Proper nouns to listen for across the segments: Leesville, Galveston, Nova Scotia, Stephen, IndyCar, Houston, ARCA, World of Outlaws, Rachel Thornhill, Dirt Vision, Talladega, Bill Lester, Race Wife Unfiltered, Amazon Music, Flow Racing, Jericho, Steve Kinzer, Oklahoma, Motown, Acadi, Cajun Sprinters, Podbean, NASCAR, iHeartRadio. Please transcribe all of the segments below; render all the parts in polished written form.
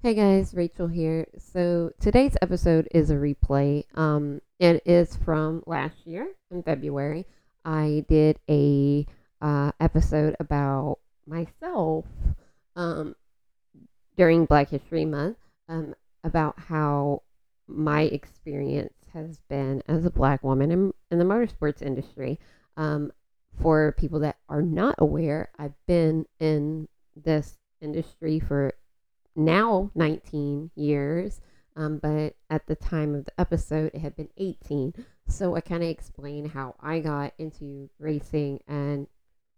Hey guys, Rachel here. So today's episode is a replay. It is from last year in February. I did a episode about myself during Black History Month about how my experience has been as a black woman in the motorsports industry. For people that are not aware, I've been in this industry for now 19 years, but at the time of the episode it had been 18, so I kind of explained how I got into racing and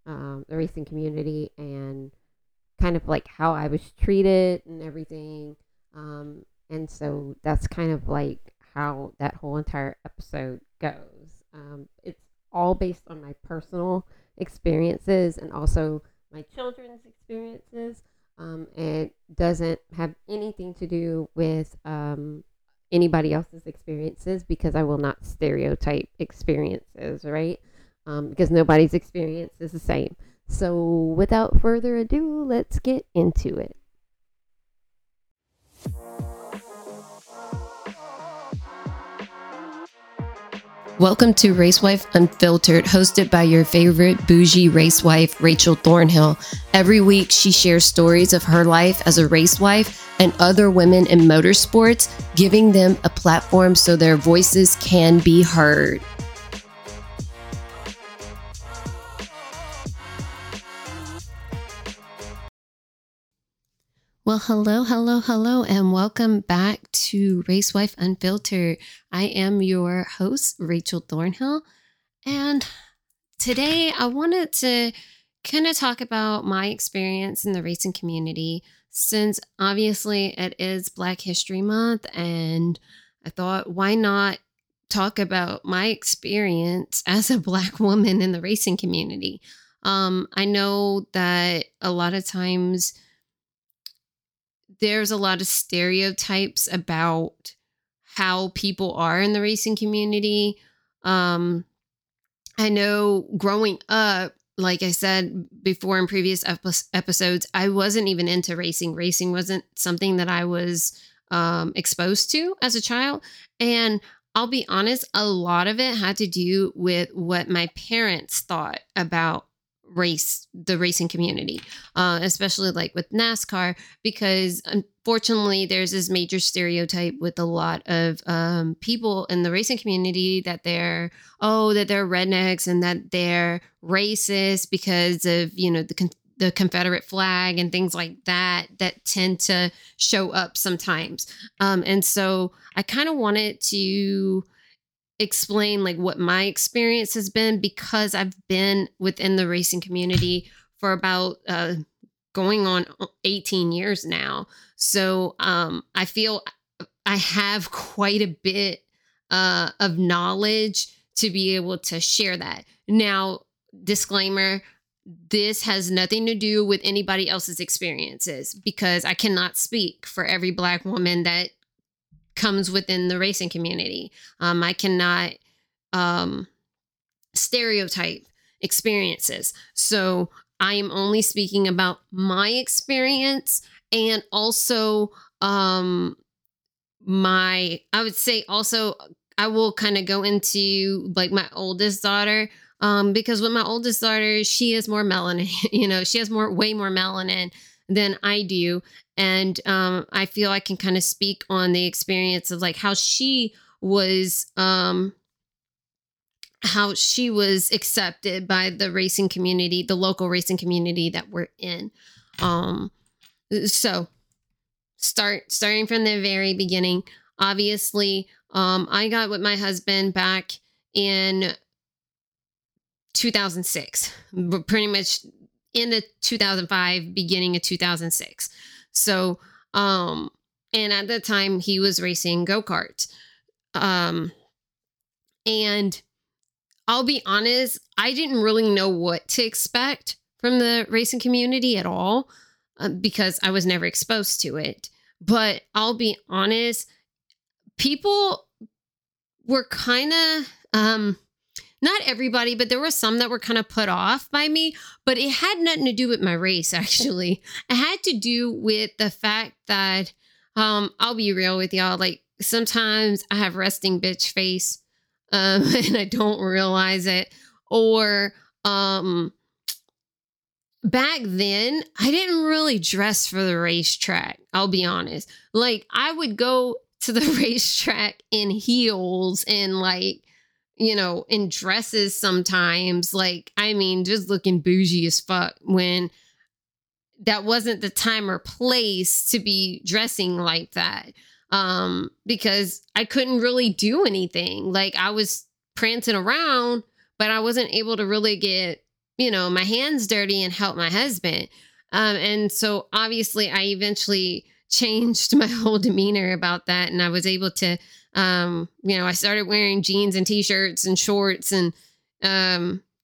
the racing community and kind of like how I was treated and everything, and so that's kind of like how that whole entire episode goes. It's all based on my personal experiences and also my children's experiences. It doesn't have anything to do with anybody else's experiences, because I will not stereotype experiences, right? Because nobody's experience is the same. So without further ado, let's get into it. Welcome to Race Wife Unfiltered, hosted by your favorite bougie race wife, Rachel Thornhill. Every week, she shares stories of her life as a race wife and other women in motorsports, giving them a platform so their voices can be heard. Well, hello, and welcome back to Race Wife Unfiltered. I am your host, Rachel Thornhill, and today I wanted to kind of talk about my experience in the racing community, since obviously it is Black History Month, and I thought, why not talk about my experience as a Black woman in the racing community? I know that a lot of times there's a lot of stereotypes about how people are in the racing community. I know growing up, like I said before in previous episodes, I wasn't even into racing. Racing wasn't something that I was exposed to as a child. And I'll be honest, a lot of it had to do with what my parents thought about the racing community, especially like with NASCAR, because unfortunately there's this major stereotype with a lot of people in the racing community that they're rednecks and that they're racist because of, you know, the Confederate flag and things like that tend to show up sometimes. And so I kind of wanted to explain like what my experience has been, because I've been within the racing community for about going on 18 years now. So I feel I have quite a bit of knowledge to be able to share that. Now, disclaimer, this has nothing to do with anybody else's experiences, because I cannot speak for every Black woman that comes within the racing community. I cannot stereotype experiences. So I am only speaking about my experience, and also I will kind of go into like my oldest daughter, because with my oldest daughter, she is more melanin, you know, she has way more melanin than I do. And I feel I can kind of speak on the experience of like how she was accepted by the racing community, the local racing community that we're in. So starting from the very beginning, obviously, I got with my husband back in 2006, pretty much in the 2005, beginning of 2006. So, and at the time he was racing go-karts. And I'll be honest, I didn't really know what to expect from the racing community at all, because I was never exposed to it. But I'll be honest, people were kind of, not everybody, but there were some that were kind of put off by me, but it had nothing to do with my race, actually. It had to do with the fact that I'll be real with y'all. Like, sometimes I have resting bitch face, and I don't realize it. Or, back then I didn't really dress for the racetrack. I'll be honest. Like, I would go to the racetrack in heels and, like, you know, in dresses sometimes, like, I mean, just looking bougie as fuck, when that wasn't the time or place to be dressing like that. Because I couldn't really do anything. Like, I was prancing around, but I wasn't able to really get, you know, my hands dirty and help my husband. And so obviously I eventually changed my whole demeanor about that. And I was able to, you know, I started wearing jeans and t-shirts and shorts and,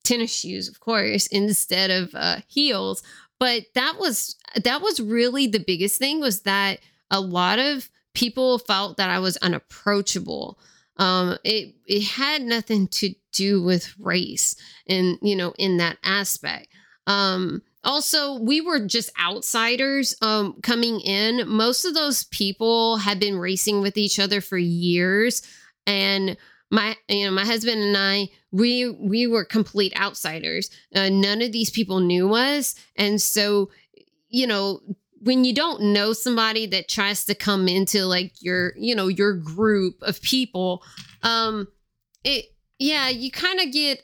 tennis shoes, of course, instead of, heels. But that was really the biggest thing, was that a lot of people felt that I was unapproachable. It had nothing to do with race and, you know, in that aspect. Also, we were just outsiders coming in. Most of those people had been racing with each other for years, and my husband and I, we were complete outsiders. None of these people knew us, and so, you know, when you don't know somebody that tries to come into, like, your, you know, your group of people, you kind of get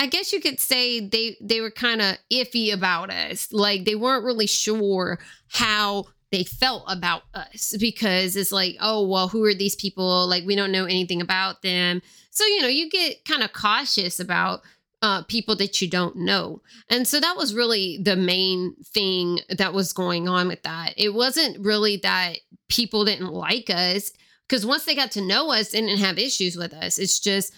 I guess you could say they were kind of iffy about us. Like, they weren't really sure how they felt about us, because it's like, oh, well, who are these people? Like, we don't know anything about them. So, you know, you get kind of cautious about people that you don't know. And so that was really the main thing that was going on with that. It wasn't really that people didn't like us, because once they got to know us, they didn't have issues with us. It's just,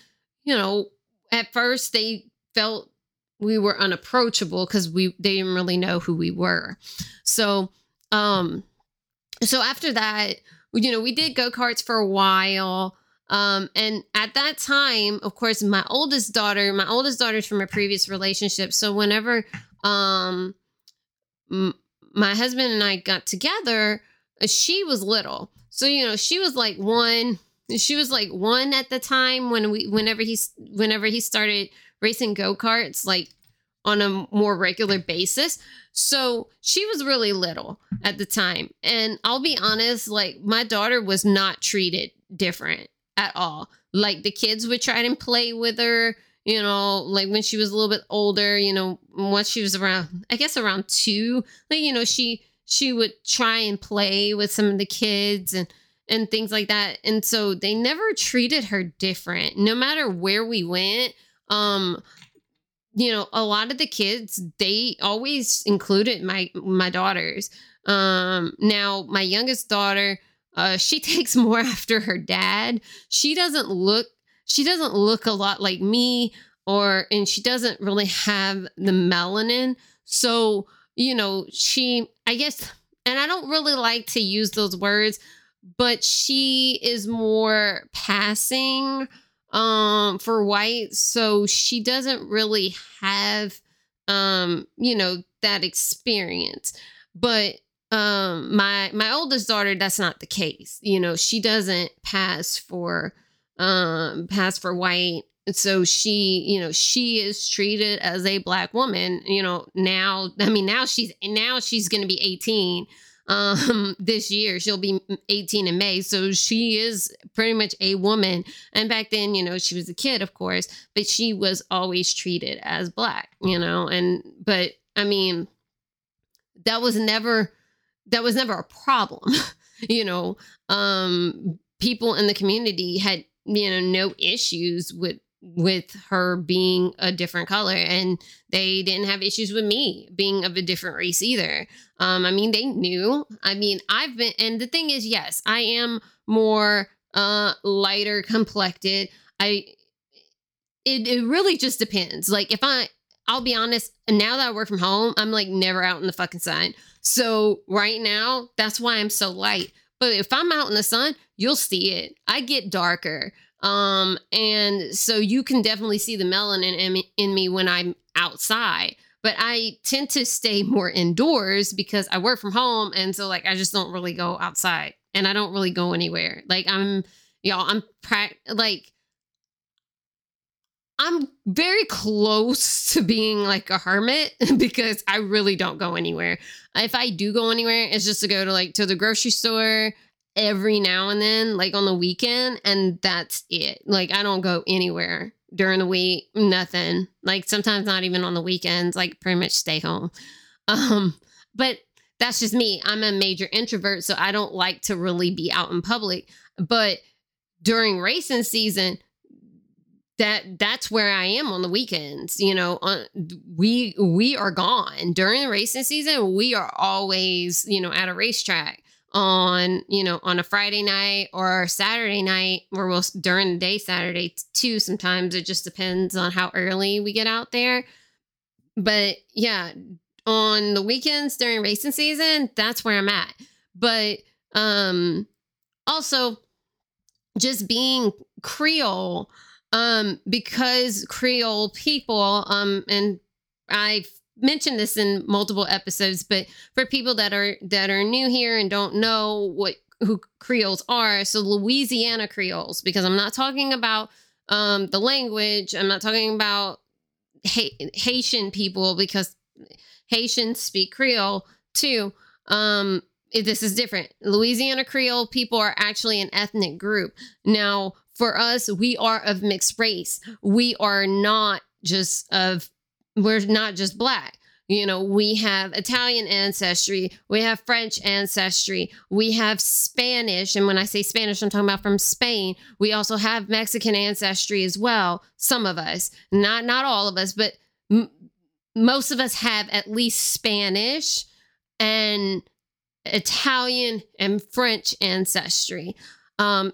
you know, at first they felt we were unapproachable because they didn't really know who we were. So, so after that, you know, we did go-karts for a while. And at that time, of course, my oldest daughter's from a previous relationship. So whenever, my husband and I got together, she was little. So, you know, she was like one at the time whenever he started racing go-karts, like, on a more regular basis. So she was really little at the time. And I'll be honest, like, my daughter was not treated different at all. Like, the kids would try and play with her, you know, like, when she was a little bit older, you know, once she was around, I guess around 2, like, you know, she would try and play with some of the kids and things like that. And so they never treated her different, no matter where we went. You know, a lot of the kids, they always included my daughters. Now my youngest daughter, she takes more after her dad. She doesn't look a lot like me, and she doesn't really have the melanin. So, you know, I guess, and I don't really like to use those words, but she is more passing for white. So she doesn't really have, you know, that experience. But my oldest daughter, that's not the case. You know, she doesn't pass for white. So she, you know, she is treated as a black woman. You know, now she's going to be 18. This year she'll be 18 in May. So she is pretty much a woman. And back then, you know, she was a kid, of course, but she was always treated as black, you know, but I mean, that was never a problem, you know. People in the community had, you know, no issues with her being a different color, and they didn't have issues with me being of a different race either. I mean, they knew. I mean, and the thing is, yes, I am more lighter complected. It really just depends. Like, I'll be honest, now that I work from home, I'm like never out in the fucking sun. So right now, that's why I'm so light. But if I'm out in the sun, you'll see it. I get darker. And so you can definitely see the melanin in me when I'm outside. But I tend to stay more indoors because I work from home. And so like, I just don't really go outside and I don't really go anywhere. Like I'm very close to being like a hermit because I really don't go anywhere. If I do go anywhere, it's just to go to like to the grocery store every now and then, like on the weekend. And that's it. Like I don't go anywhere during the week. Nothing. Like sometimes not even on the weekends, like pretty much stay home. But that's just me. I'm a major introvert, so I don't like to really be out in public. But during racing season, that's where I am on the weekends. You know, we are gone during the racing season. We are always, you know, at a racetrack on, you know, on a Friday night or Saturday night, or we'll during the day Saturday too. Sometimes it just depends on how early we get out there. But yeah, on the weekends during racing season, that's where I'm at. But also just being Creole. Because Creole people, and I've mentioned this in multiple episodes, but for people that are new here and don't know who Creoles are. So Louisiana Creoles, because I'm not talking about, the language. I'm not talking about Haitian people because Haitians speak Creole too. This is different. Louisiana Creole people are actually an ethnic group. Now, for us, we are of mixed race. We are not just black. You know, we have Italian ancestry. We have French ancestry. We have Spanish. And when I say Spanish, I'm talking about from Spain. We also have Mexican ancestry as well. Some of us, not all of us, but most of us have at least Spanish and Italian and French ancestry. And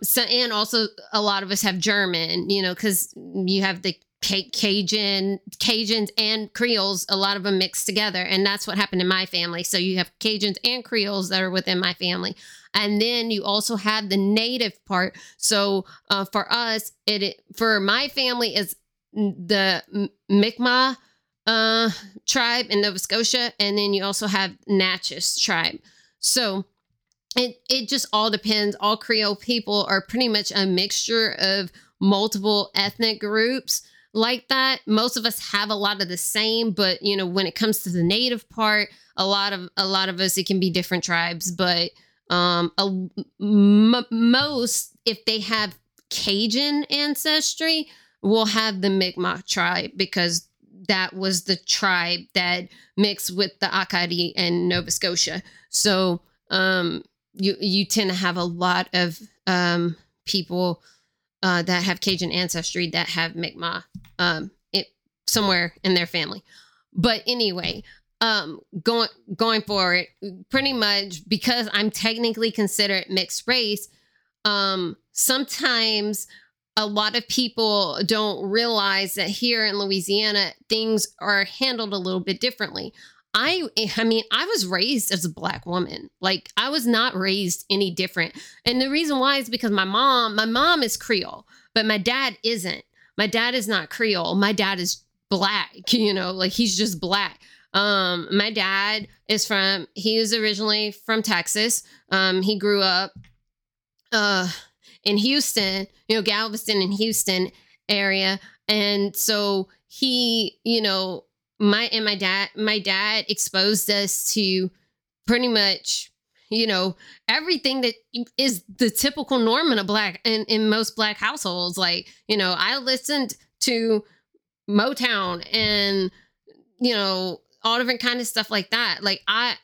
also a lot of us have German, you know, because you have the Cajuns and Creoles, a lot of them mixed together. And that's what happened in my family. So you have Cajuns and Creoles that are within my family. And then you also have the native part. So for us, for my family is the Mi'kmaq tribe in Nova Scotia. And then you also have Natchez tribe. So it just all depends. All Creole people are pretty much a mixture of multiple ethnic groups like that. Most of us have a lot of the same, but you know, when it comes to the native part, a lot of us, it can be different tribes, but most, if they have Cajun ancestry, will have the Mi'kmaq tribe because that was the tribe that mixed with the Acadi and Nova Scotia. So, you tend to have a lot of people that have Cajun ancestry that have Mi'kmaq somewhere in their family. But anyway, going forward, pretty much because I'm technically considered mixed race, sometimes a lot of people don't realize that here in Louisiana, things are handled a little bit differently. I mean, I was raised as a black woman. Like I was not raised any different. And the reason why is because my mom is Creole, but my dad isn't. My dad is not Creole. My dad is black, you know, like he's just black. My dad is originally from Texas. He grew up in Houston, you know, Galveston and Houston area. And so he, you know, my dad exposed us to pretty much, you know, everything that is the typical norm in a black and in most black households. Like, you know, I listened to Motown and, you know, all different kind of stuff like that. Like I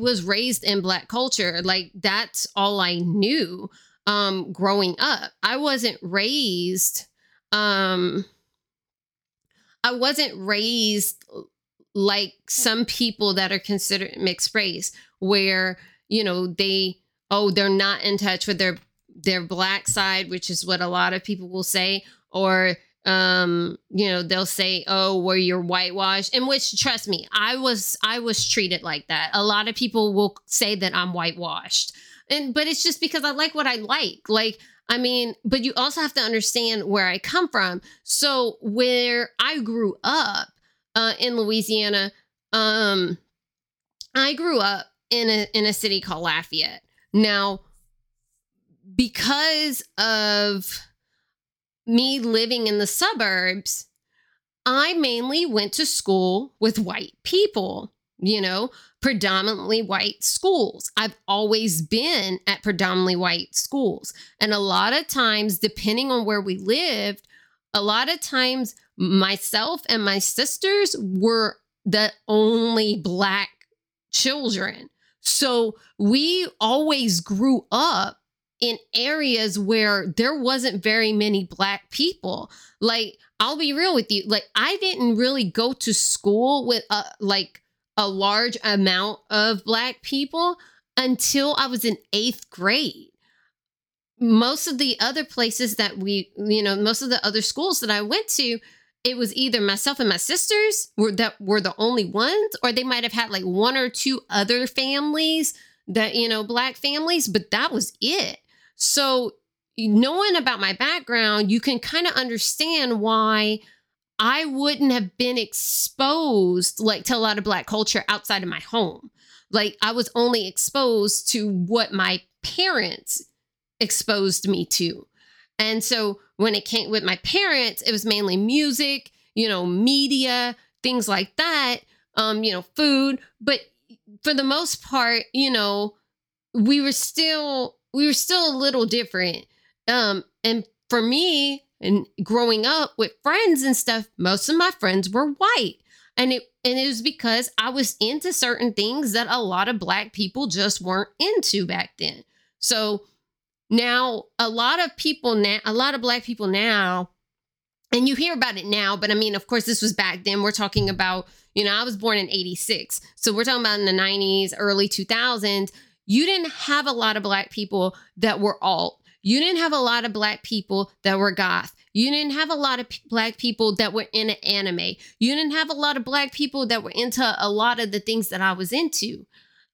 was raised in black culture. Like that's all I knew, growing up. I wasn't raised like some people that are considered mixed race, where, you know, they're not in touch with their black side, which is what a lot of people will say, or, you know, they'll say, oh, well, you're whitewashed, in which, trust me, I was treated like that. A lot of people will say that I'm whitewashed, but it's just because I like what I like, I mean, but you also have to understand where I come from. So where I grew up, in Louisiana. I grew up in a city called Lafayette. Now, because of me living in the suburbs, I mainly went to school with white people, you know, predominantly white schools. I've always been at predominantly white schools. And a lot of times, depending on where we lived, a lot of times myself and my sisters were the only Black children. So we always grew up in areas where there wasn't very many Black people. Like, I'll be real with you. Like, I didn't really go to school with a large amount of Black people until I was in 8th grade. Most of the other places that most of the other schools that I went to, it was either myself and my sisters were the only ones, or they might have had like one or two other families that, you know, Black families, but that was it. So knowing about my background, you can kind of understand why I wouldn't have been exposed like to a lot of Black culture outside of my home. Like, I was only exposed to what my parents exposed me to. And so when it came with my parents, it was mainly music, you know, media, things like that, you know, food. But for the most part, you know, we were still a little different. And for me, and growing up with friends and stuff, most of my friends were white. And it was because I was into certain things that a lot of Black people just weren't into back then. So now a lot of Black people now, and you hear about it now, but I mean, of course, this was back then. We're talking about, you know, I was born in 86. So we're talking about in the 90s, early 2000s. You didn't have a lot of Black people that were alt. You didn't have a lot of Black people that were goth. You didn't have a lot of Black people that were into anime. You didn't have a lot of Black people that were into a lot of the things that I was into.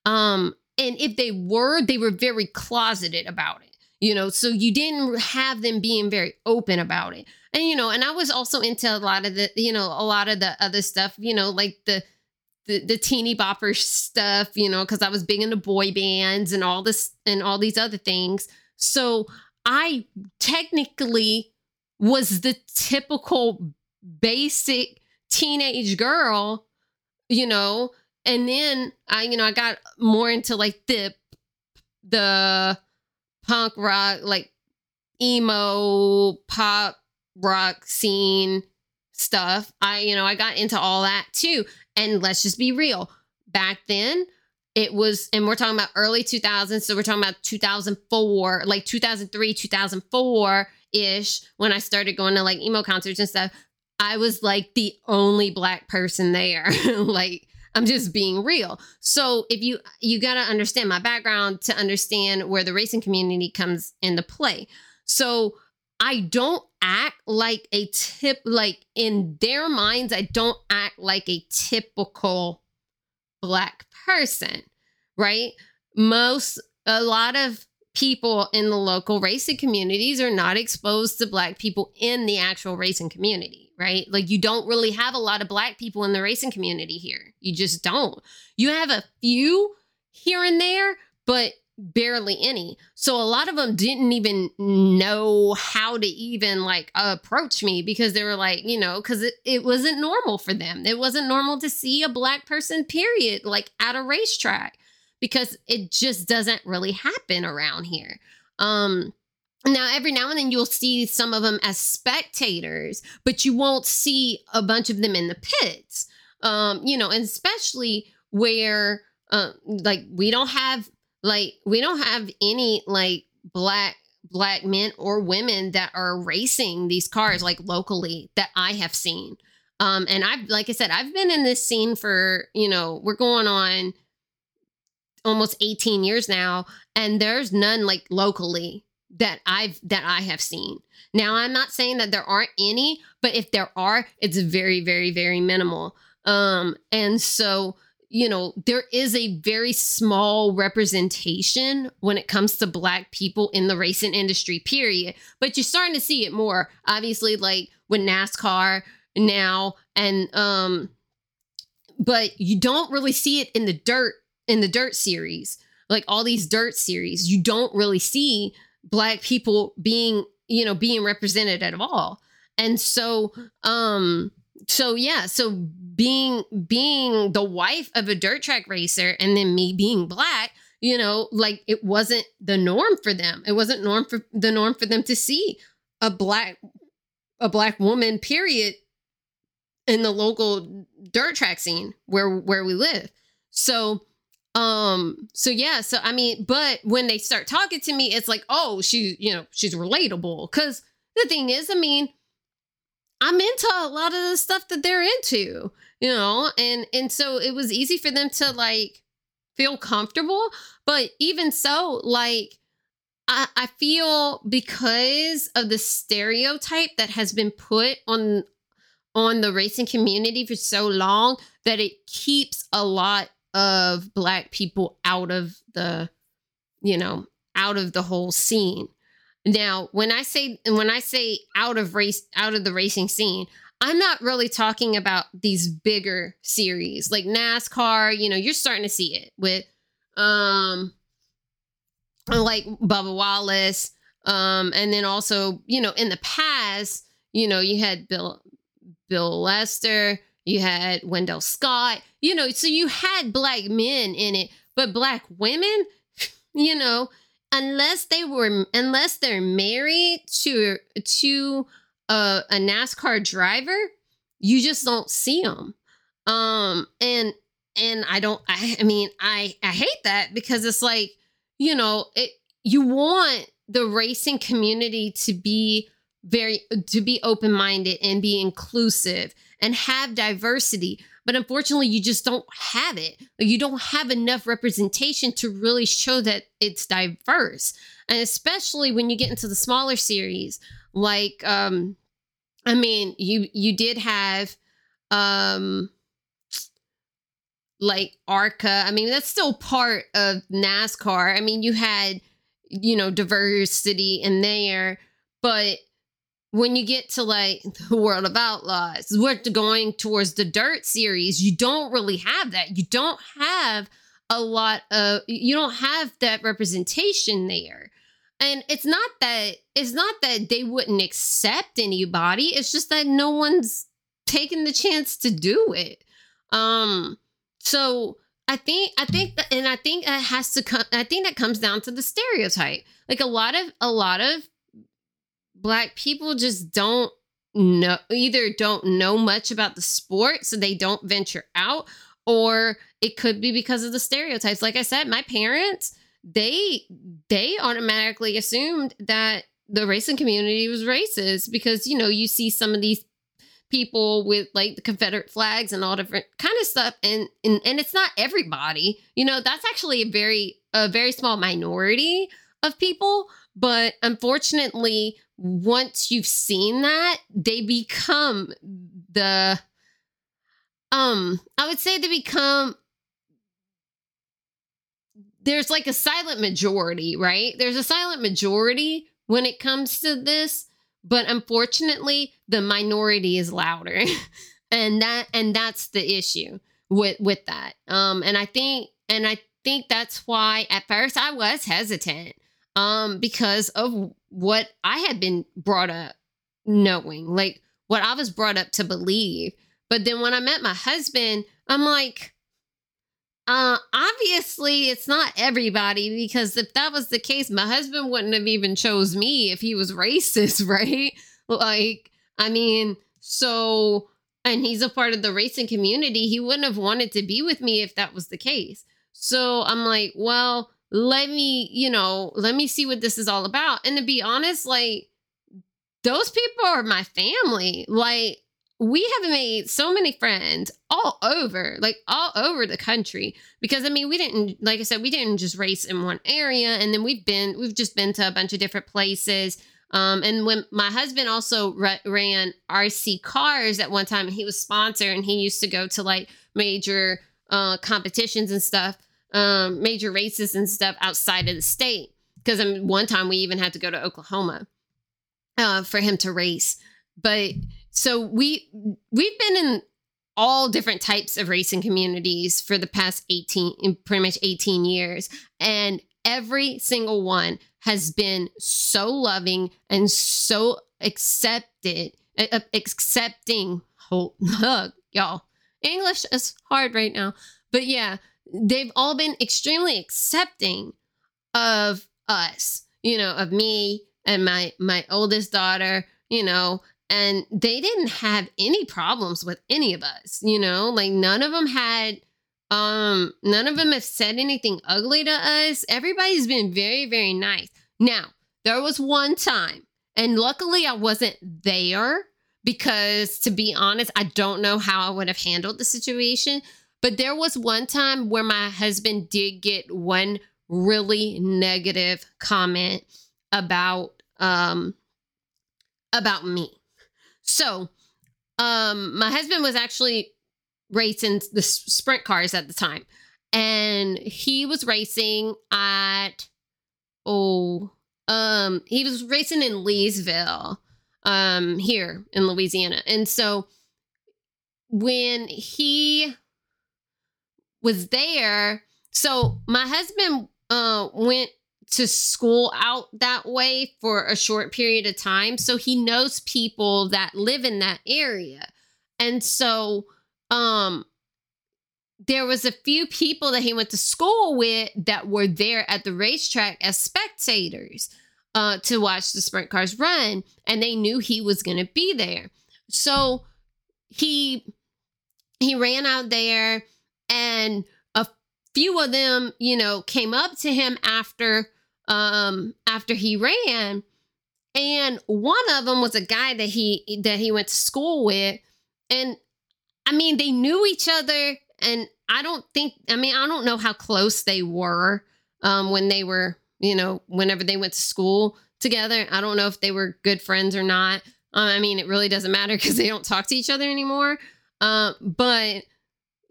And if they were, they were very closeted about it, you know, so you didn't have them being very open about it. And, you know, and I was also into a lot of the other stuff, you know, like the teeny bopper stuff, you know, because I was big into boy bands and all this and all these other things. So I technically was the typical basic teenage girl, you know, and then I got more into like the punk rock, like emo pop rock scene stuff. I got into all that too. And let's just be real, back then, it was, and we're talking about early 2000s, so we're talking about 2004, like 2003, 2004-ish, when I started going to like emo concerts and stuff. I was like the only Black person there. Like, I'm just being real. So if you got to understand my background to understand where the racing community comes into play. So I don't act like in their minds, I don't act like a typical Black person, right? A lot of people in the local racing communities are not exposed to Black people in the actual racing community, right? Like, you don't really have a lot of Black people in the racing community here. You just don't. You have a few here and there, but barely any. So a lot of them didn't even know how to even like approach me, because they were like, you know, because it wasn't normal for them. It wasn't normal to see a Black person, period, like at a racetrack, because it just doesn't really happen around here. Now, every now and then you'll see some of them as spectators, but you won't see a bunch of them in the pits, you know, and especially where we don't have any like black men or women that are racing these cars like locally that I have seen. And I've, like I said, I've been in this scene for, you know, we're going on almost 18 years now, and there's none like locally that I have seen. Now, I'm not saying that there aren't any, but if there are, it's very, very, very minimal. And so, you know, there is a very small representation when it comes to Black people in the racing industry, period. But you're starting to see it more, obviously, like with NASCAR now, and but you don't really see it in the dirt, series, like all these dirt series. You don't really see Black people being, you know, being represented at all. And so, so being the wife of a dirt track racer and then me being Black, you know, like it wasn't the norm for them. It wasn't the norm for them to see a black woman, period, in the local dirt track scene where we live. So I mean, but when they start talking to me, it's like, oh, she's relatable. Cause the thing is, I mean, I'm into a lot of the stuff that they're into, you know? And so it was easy for them to like feel comfortable, but even so, like, I feel because of the stereotype that has been put on the racing community for so long that it keeps a lot of Black people out of the, you know, out of the whole scene. Now, when I say out of the racing scene, I'm not really talking about these bigger series like NASCAR. You know, you're starting to see it with, like Bubba Wallace, and then also, you know, in the past, you know, you had Bill Lester, you had Wendell Scott, you know, so you had Black men in it, but Black women, you know, unless they're married to a NASCAR driver, you just don't see them. And I hate that because it's like, you know, you want the racing community to be open-minded and be inclusive and have diversity. But unfortunately, you just don't have it. You don't have enough representation to really show that it's diverse. And especially when you get into the smaller series, like, I mean, you did have, like ARCA. I mean, that's still part of NASCAR. I mean, you had, you know, diversity in there, but when you get to like the World of Outlaws, we're going towards the dirt series, you don't really have that. You don't have you don't have that representation there. And it's not that they wouldn't accept anybody. It's just that no one's taking the chance to do it. So I think that comes down to the stereotype. Like a lot of Black people just don't know much about the sport, so they don't venture out, or it could be because of the stereotypes. Like I said, my parents, they automatically assumed that the racing community was racist because, you know, you see some of these people with like the Confederate flags and all different kind of stuff, and it's not everybody, you know. That's actually a very small minority of people, but unfortunately, once you've seen that, they become there's like a silent majority, right? There's a silent majority when it comes to this, but unfortunately, the minority is louder. and that's the issue with that. And I think that's why at first I was hesitant, because of what I had been brought up knowing, like what I was brought up to believe. But then when I met my husband, I'm like, obviously it's not everybody, because if that was the case, my husband wouldn't have even chose me if he was racist, right? Like, I mean, so, and he's a part of the racing community. He wouldn't have wanted to be with me if that was the case. So I'm like, well, let me see what this is all about. And to be honest, like, those people are my family. Like, we have made so many friends all over the country, because I mean, we didn't just race in one area. And then we've just been to a bunch of different places. And when my husband also ran RC cars at one time, and he was sponsored, and he used to go to like major competitions and stuff. Major races and stuff outside of the state. Because I mean, one time we even had to go to Oklahoma for him to race. But so we've been in all different types of racing communities for the past 18 years. And every single one has been so loving and so accepting. Oh, look, y'all, English is hard right now. But yeah, they've all been extremely accepting of us, you know, of me and my oldest daughter, you know, and they didn't have any problems with any of us, you know, like none of them have said anything ugly to us. Everybody's been very, very nice. Now, there was one time, and luckily I wasn't there because, to be honest, I don't know how I would have handled the situation. But there was one time where my husband did get one really negative comment about me. So, my husband was actually racing the sprint cars at the time, and he was racing in Leesville, here in Louisiana. And so when he was there, so my husband went to school out that way for a short period of time, so he knows people that live in that area. And so there was a few people that he went to school with that were there at the racetrack as spectators to watch the sprint cars run, and they knew he was going to be there. So he ran out there, and a few of them, you know, came up to him after he ran, and one of them was a guy that he went to school with, and I mean, they knew each other, and I don't know how close they were when they were, you know, whenever they went to school together. I don't know if they were good friends or not. I mean, it really doesn't matter because they don't talk to each other anymore. But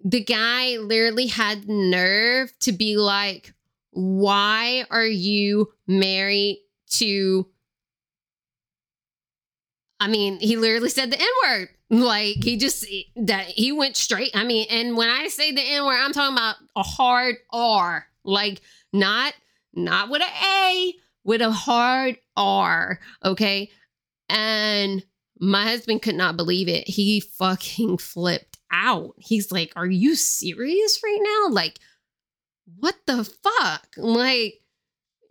the guy literally had nerve to be like, why are you married to... I mean, he literally said the N-word. Like, he went straight. I mean, and when I say the N-word, I'm talking about a hard R. Like, not with an A, with a hard R, okay? And my husband could not believe it. He fucking flipped out. He's like, are you serious right now? Like, what the fuck? Like,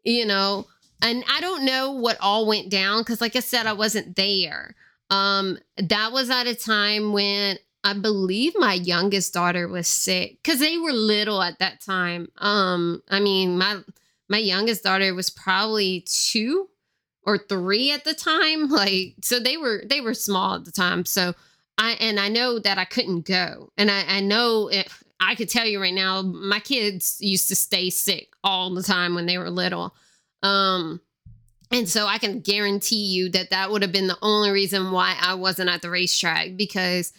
you know, and I don't know what all went down because, like I said, I wasn't there. That was at a time when I believe my youngest daughter was sick because they were little at that time. I mean, my youngest daughter was probably 2 or 3 at the time. Like, so they were small at the time. So I know that I couldn't go. And I know if I could tell you right now, my kids used to stay sick all the time when they were little. And so I can guarantee you that would have been the only reason why I wasn't at the racetrack, because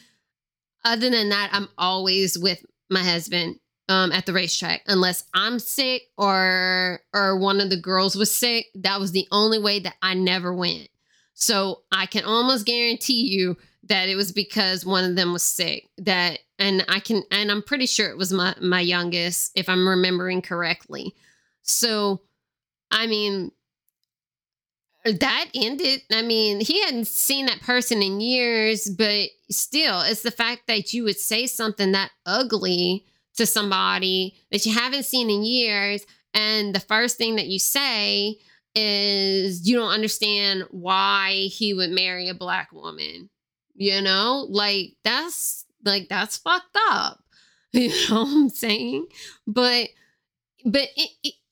other than that, I'm always with my husband at the racetrack unless I'm sick or one of the girls was sick. That was the only way that I never went. So I can almost guarantee you that it was because one of them was sick. And I'm pretty sure it was my youngest, if I'm remembering correctly. So I mean, that ended. I mean, he hadn't seen that person in years, but still, it's the fact that you would say something that ugly to somebody that you haven't seen in years, and the first thing that you say is you don't understand why he would marry a black woman. You know, like that's fucked up. You know what I'm saying? But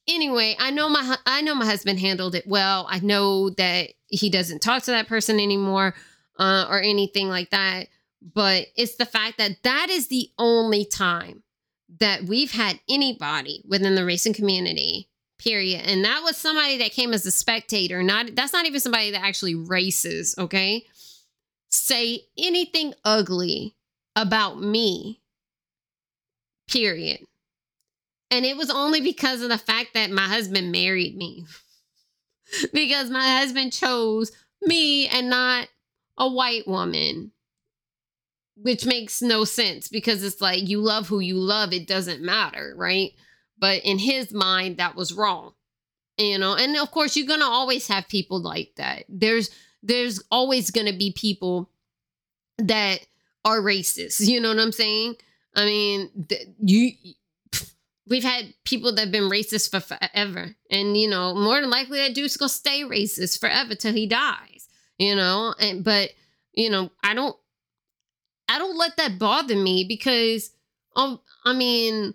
anyway, I know my husband handled it well. I know that he doesn't talk to that person anymore or anything like that. But it's the fact that is the only time that we've had anybody within the racing community, period. And that was somebody that came as a spectator. That's not even somebody that actually races, okay? Say anything ugly about me, period. And it was only because of the fact that my husband married me. Because my husband chose me and not a white woman. which makes no sense because it's like, you love who you love. It doesn't matter. Right. But in his mind, that was wrong, you know? And of course you're going to always have people like that. There's always going to be people that are racist. You know what I'm saying? I mean, we've had people that have been racist for forever. And, you know, more than likely that dude's going to stay racist forever till he dies, you know? And, but, you know, I don't let that bother me because, I mean,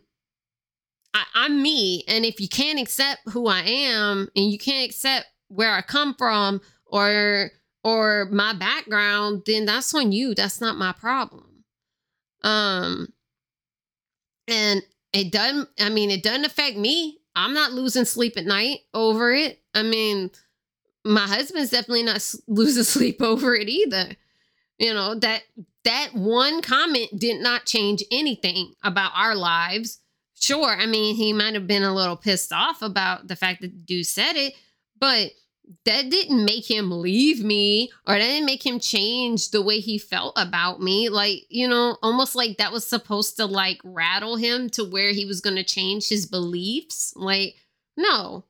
I'm me. And if you can't accept who I am and you can't accept where I come from or my background, then that's on you. That's not my problem. And it doesn't affect me. I'm not losing sleep at night over it. I mean, my husband's definitely not losing sleep over it either. You know, that one comment did not change anything about our lives. Sure, I mean, he might have been a little pissed off about the fact that the dude said it, but that didn't make him leave me, or that didn't make him change the way he felt about me. Like, you know, almost like that was supposed to like rattle him to where he was going to change his beliefs. Like, no.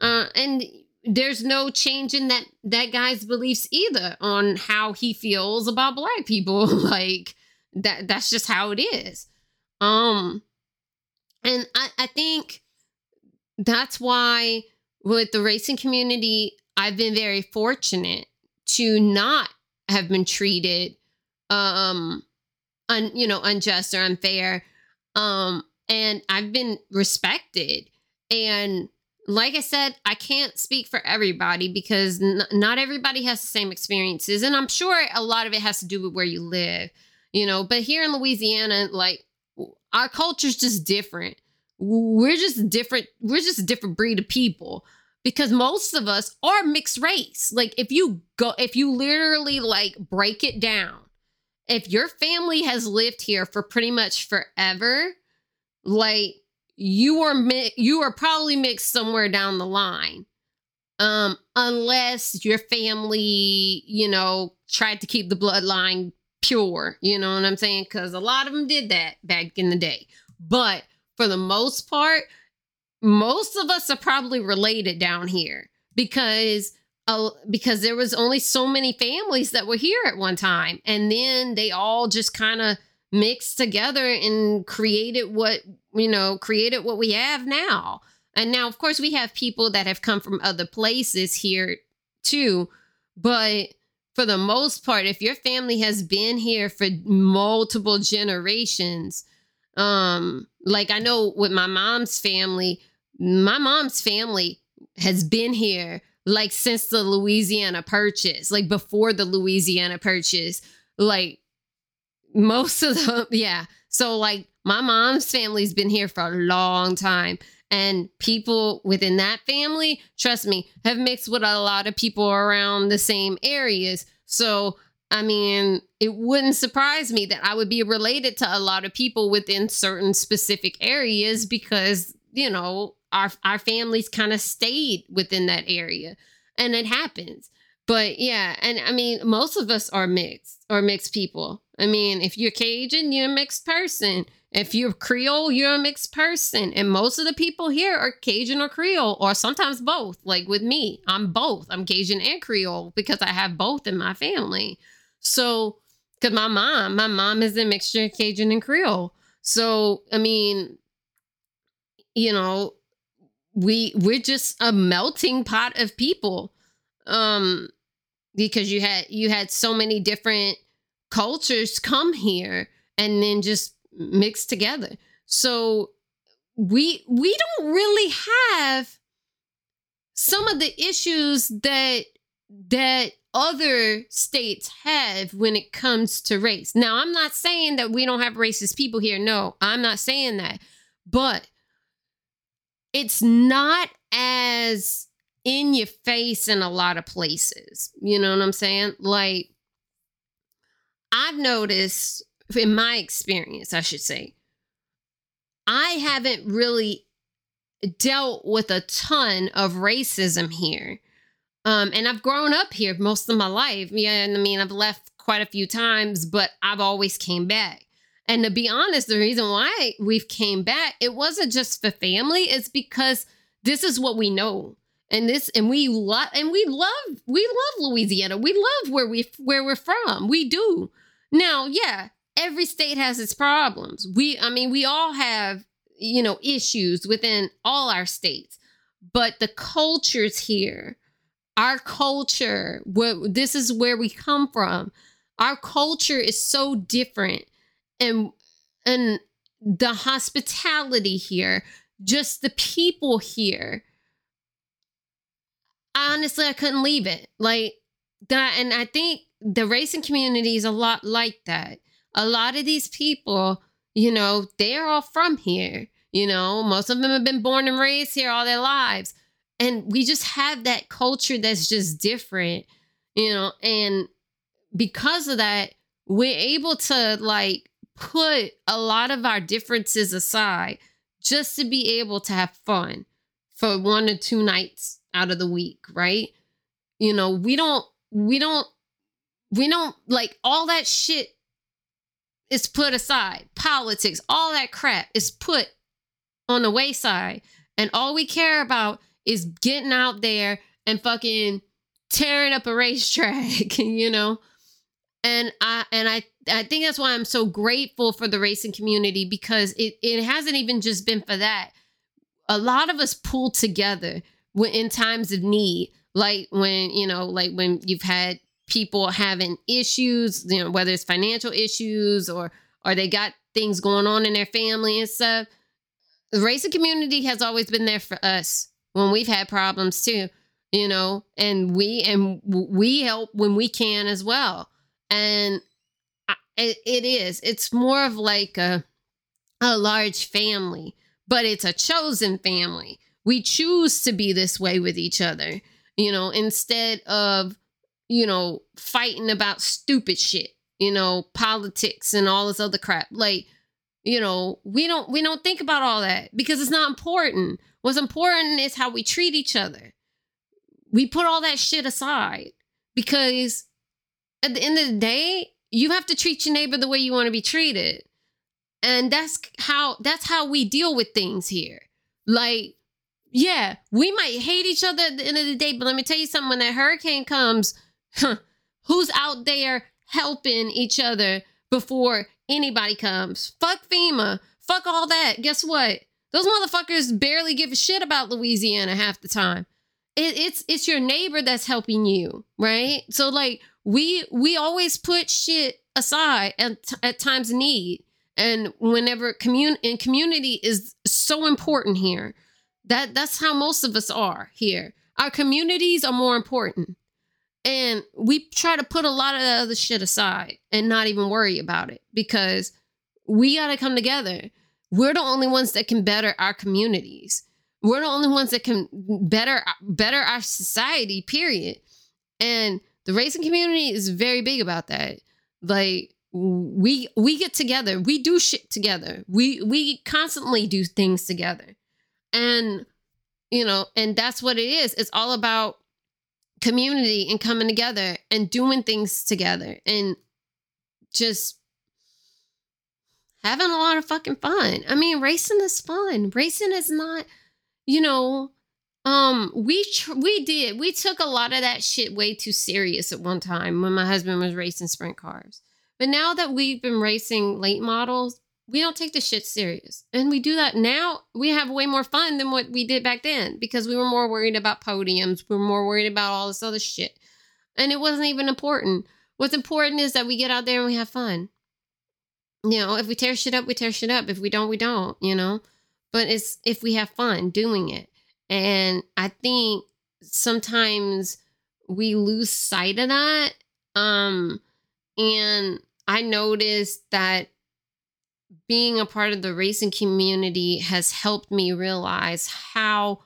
And there's no change in that guy's beliefs either on how he feels about black people. Like that's just how it is. And I think that's why with the racing community, I've been very fortunate to not have been treated, unjust or unfair. And I've been respected. And like I said, I can't speak for everybody because not everybody has the same experiences. And I'm sure a lot of it has to do with where you live, you know, but here in Louisiana, like our culture's just different. We're just different. We're just a different breed of people because most of us are mixed race. Like if you literally like break it down, if your family has lived here for pretty much forever, like you are probably mixed somewhere down the line. Unless your family, you know, tried to keep the bloodline pure, you know what I'm saying? Because a lot of them did that back in the day. But for the most part, most of us are probably related down here because there was only so many families that were here at one time. And then they all just kind of mixed together and created what we have now. And now, of course, we have people that have come from other places here too. But for the most part, if your family has been here for multiple generations, like I know with my mom's family has been here like since the Louisiana Purchase, like before the Louisiana Purchase, like most of them. Yeah. So like my mom's family's been here for a long time and people within that family, trust me, have mixed with a lot of people around the same areas. So I mean, it wouldn't surprise me that I would be related to a lot of people within certain specific areas because, you know, our families kind of stayed within that area and it happens. But yeah, and I mean, most of us are mixed people. I mean, if you're Cajun, you're a mixed person. If you're Creole, you're a mixed person. And most of the people here are Cajun or Creole or sometimes both. Like with me, I'm both. I'm Cajun and Creole because I have both in my family. So, because my mom is a mixture of Cajun and Creole. So, I mean, you know, we're just a melting pot of people, because you had so many different cultures come here and then just mix together. So we don't really have some of the issues that other states have when it comes to race. Now, I'm not saying that we don't have racist people here. No, I'm not saying that. But it's not as in your face in a lot of places. You know what I'm saying? Like, I've noticed in my experience, I should say, I haven't really dealt with a ton of racism here. And I've grown up here most of my life. Yeah. I mean, I've left quite a few times, but I've always came back. And to be honest, the reason why we've came back, it wasn't just for family. It's because this is what we know. And this, and we love Louisiana. We love where we're from. We do. Now, yeah, every state has its problems. We all have, issues within all our states, but the cultures here, our culture, this is where we come from. Our culture is so different, and the hospitality here, just the people here. Honestly, I couldn't leave it like that. And I think the racing community is a lot like that. A lot of these people, they're all from here. Most of them have been born and raised here all their lives. And we just have that culture that's just different, and because of that, we're able to put a lot of our differences aside just to be able to have fun for 1 or 2 nights out of the week, right? We don't all that shit is put aside. Politics, all that crap is put on the wayside. And all we care about is getting out there and fucking tearing up a racetrack, And I think that's why I'm so grateful for the racing community, because it hasn't even just been for that. A lot of us pull together in times of need, when you've had people having issues, whether it's financial issues or they got things going on in their family and stuff. The racing community has always been there for us when we've had problems too, and we help when we can as well. And it's more of a large family, but it's a chosen family. We choose to be this way with each other, instead of, fighting about stupid shit, politics and all this other crap. We don't think about all that because it's not important. What's important is how we treat each other. We put all that shit aside because at the end of the day, you have to treat your neighbor the way you want to be treated. And that's how we deal with things here. Yeah, we might hate each other at the end of the day, but let me tell you something, when that hurricane comes, who's out there helping each other before anybody comes? Fuck FEMA. Fuck all that. Guess what? Those motherfuckers barely give a shit about Louisiana half the time. It's your neighbor that's helping you, right? So we always put shit aside at times of need, and whenever community is so important here. That's how most of us are here. Our communities are more important, and we try to put a lot of the other shit aside and not even worry about it because we got to come together. We're the only ones that can better our communities. We're the only ones that can better our society, period. And the racing community is very big about that. We get together. We do shit together. We constantly do things together. And, and that's what it is. It's all about community and coming together and doing things together and just having a lot of fucking fun. I mean, racing is fun. Racing is not, we took a lot of that shit way too serious at one time when my husband was racing sprint cars. But now that we've been racing late models, we don't take this shit serious. And we do that now. We have way more fun than what we did back then because we were more worried about podiums. We were more worried about all this other shit. And it wasn't even important. What's important is that we get out there and we have fun. If we tear shit up, we tear shit up. If we don't, we don't, But it's if we have fun doing it. And I think sometimes we lose sight of that. And I noticed that being a part of the racing community has helped me realize how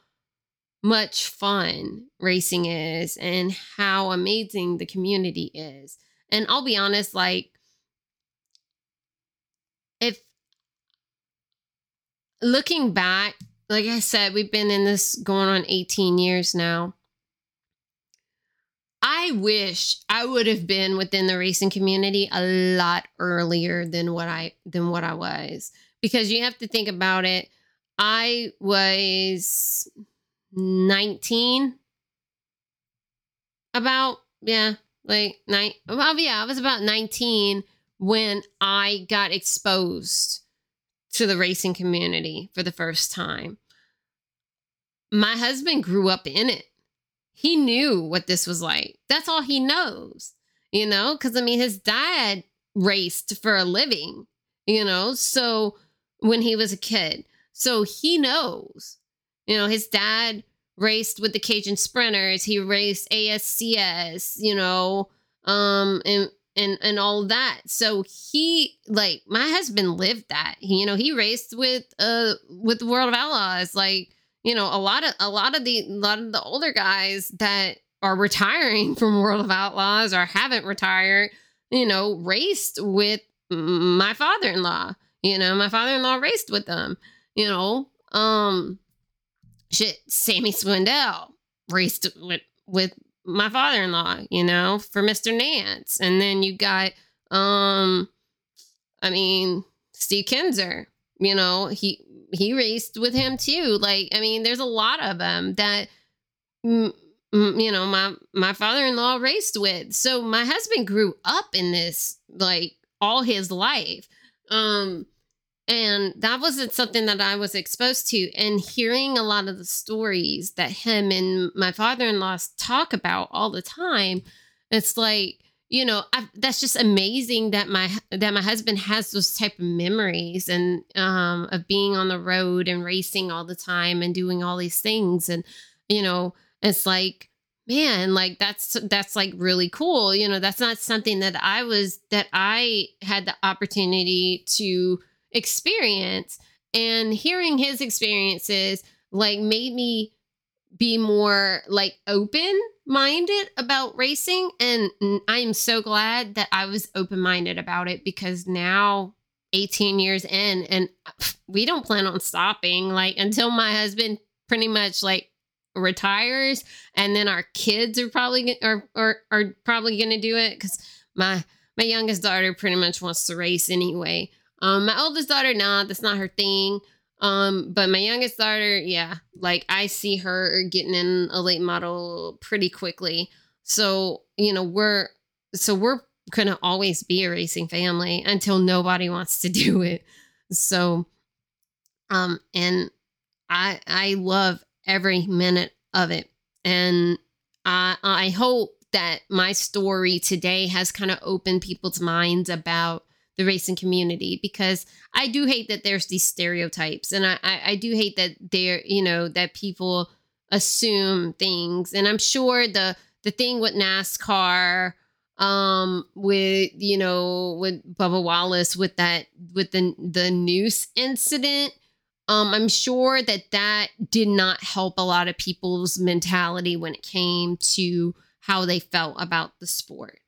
much fun racing is and how amazing the community is. And I'll be honest, if looking back, like I said, we've been in this going on 18 years now. I I wish I would have been within the racing community a lot earlier than what I was, because you have to think about it. I was 19, I was about 19 when I got exposed to the racing community for the first time. My husband grew up in it. He knew what this was like. That's all he knows, you know, because I mean, his dad raced for a living, you know, so when he was a kid. So he knows, you know, his dad raced with the Cajun Sprinters. He raced ASCS, you know, and all that. So he, like, my husband lived that. He, you know, he raced with the World of Outlaws. Like, you know, a lot of the older guys that are retiring from World of Outlaws or haven't retired, you know, raced with my father-in-law. You know, my father-in-law raced with them. You know, Sammy Swindell raced with my father-in-law, you know, for Mr. Nance. And then you got, Steve Kinzer, you know, he raced with him too. Like, I mean, there's a lot of them that, you know, my father-in-law raced with. So my husband grew up in this, like, all his life. And that wasn't something that I was exposed to. And hearing a lot of the stories that him and my father-in-law talk about all the time, it's like, you know, that's just amazing that my husband has those type of memories and of being on the road and racing all the time and doing all these things. And, you know, it's like, man, like that's like really cool. You know, that's not something that I had the opportunity to experience, and hearing his experiences like made me be more like open-minded about racing. And I am so glad that I was open-minded about it, because now 18 years in, and we don't plan on stopping, like, until my husband pretty much like retires, and then our kids are probably gonna do it, because my youngest daughter pretty much wants to race anyway. My oldest daughter, nah, that's not her thing. But my youngest daughter, yeah, like I see her getting in a late model pretty quickly. So, you know, we're going to always be a racing family until nobody wants to do it. So, and I love every minute of it. And I hope that my story today has kind of opened people's minds about the racing community, because I do hate that there's these stereotypes, and I do hate that there, you know, that people assume things. And I'm sure the thing with NASCAR, with, you know, with Bubba Wallace, with the noose incident, I'm sure that did not help a lot of people's mentality when it came to how they felt about the sport.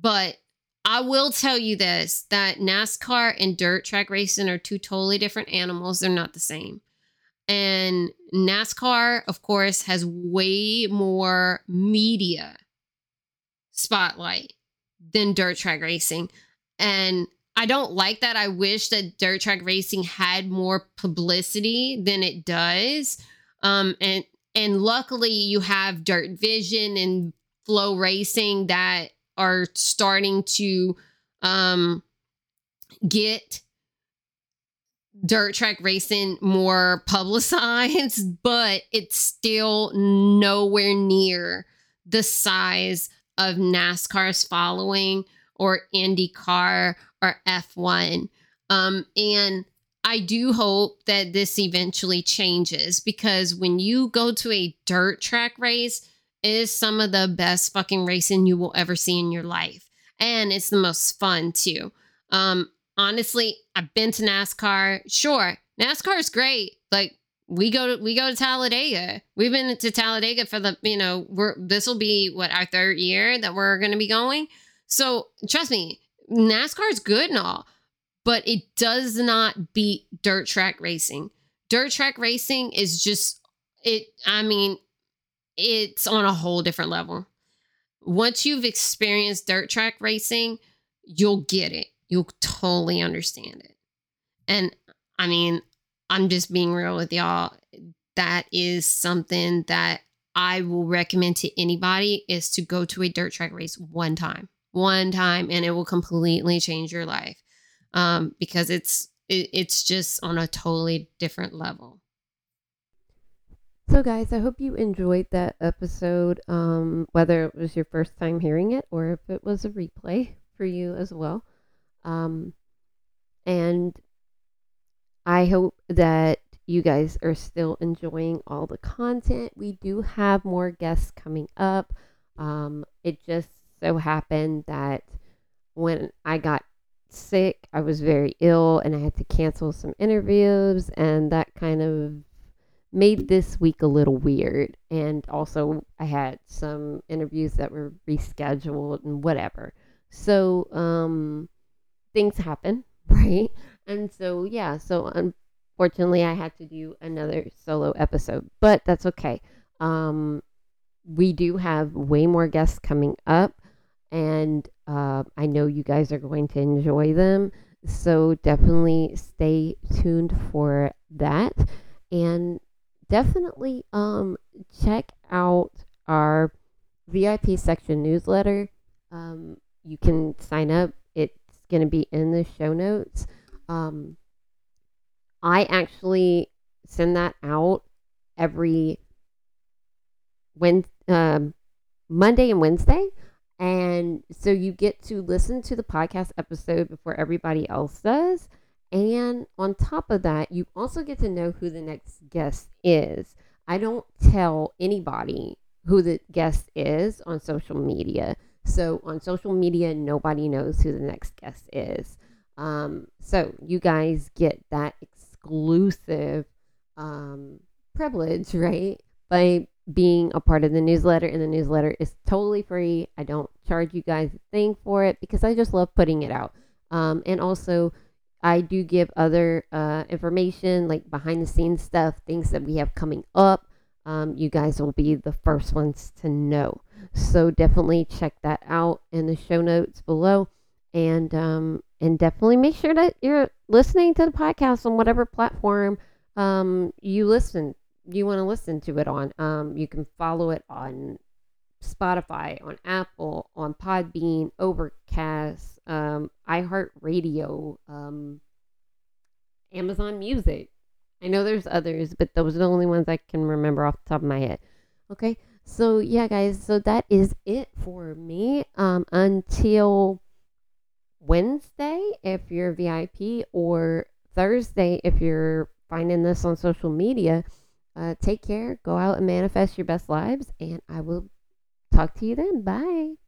But I will tell you this, that NASCAR and dirt track racing are two totally different animals. They're not the same. And NASCAR, of course, has way more media spotlight than dirt track racing. And I don't like that. I wish that dirt track racing had more publicity than it does. And luckily you have Dirt Vision and Flow Racing that are starting to get dirt track racing more publicized, but it's still nowhere near the size of NASCAR's following or IndyCar or F1. And I do hope that this eventually changes, because when you go to a dirt track race, is some of the best fucking racing you will ever see in your life. And it's the most fun too. Honestly, I've been to NASCAR. Sure, NASCAR is great. Like we go to Talladega. We've been to Talladega for the, you know, this will be our third year that we're going to be going. So trust me, NASCAR is good and all, but it does not beat dirt track racing. Dirt track racing is just, it's on a whole different level. once you've experienced dirt track racing, you'll get it. You'll totally understand it. And I mean, I'm just being real with y'all. That is something that I will recommend to anybody, is to go to a dirt track race one time, and it will completely change your life. Because it's just on a totally different level. So guys, I hope you enjoyed that episode, whether it was your first time hearing it or if it was a replay for you as well. And I hope that you guys are still enjoying all the content. We do have more guests coming up. It just so happened that when I got sick, I was very ill and I had to cancel some interviews, and that kind of made this week a little weird. And also I had some interviews that were rescheduled and whatever. So things happen, right? And so yeah, so unfortunately I had to do another solo episode, but that's okay. We do have way more guests coming up, and I know you guys are going to enjoy them, so definitely stay tuned for that. And definitely check out our VIP section newsletter. You can sign up. It's going to be in the show notes. I actually send that out every Monday and Wednesday. And so you get to listen to the podcast episode before everybody else does. And on top of that, you also get to know who the next guest is. I don't tell anybody who the guest is on social media. So on social media, nobody knows who the next guest is. So you guys get that exclusive privilege, right? By being a part of the newsletter, and the newsletter is totally free. I don't charge you guys a thing for it because I just love putting it out. And also, I do give other information, like behind the scenes stuff, things that we have coming up. You guys will be the first ones to know. So definitely check that out in the show notes below. And definitely make sure that you're listening to the podcast on whatever platform you want to listen to it on. You can follow it on Spotify, on Apple, on Podbean, Overcast, iHeartRadio, Amazon Music. I know there's others, but those are the only ones I can remember off the top of my head. Okay, so yeah, guys, so that is it for me. Until Wednesday, if you're VIP, or Thursday, if you're finding this on social media, take care, go out and manifest your best lives, and I will talk to you then. Bye.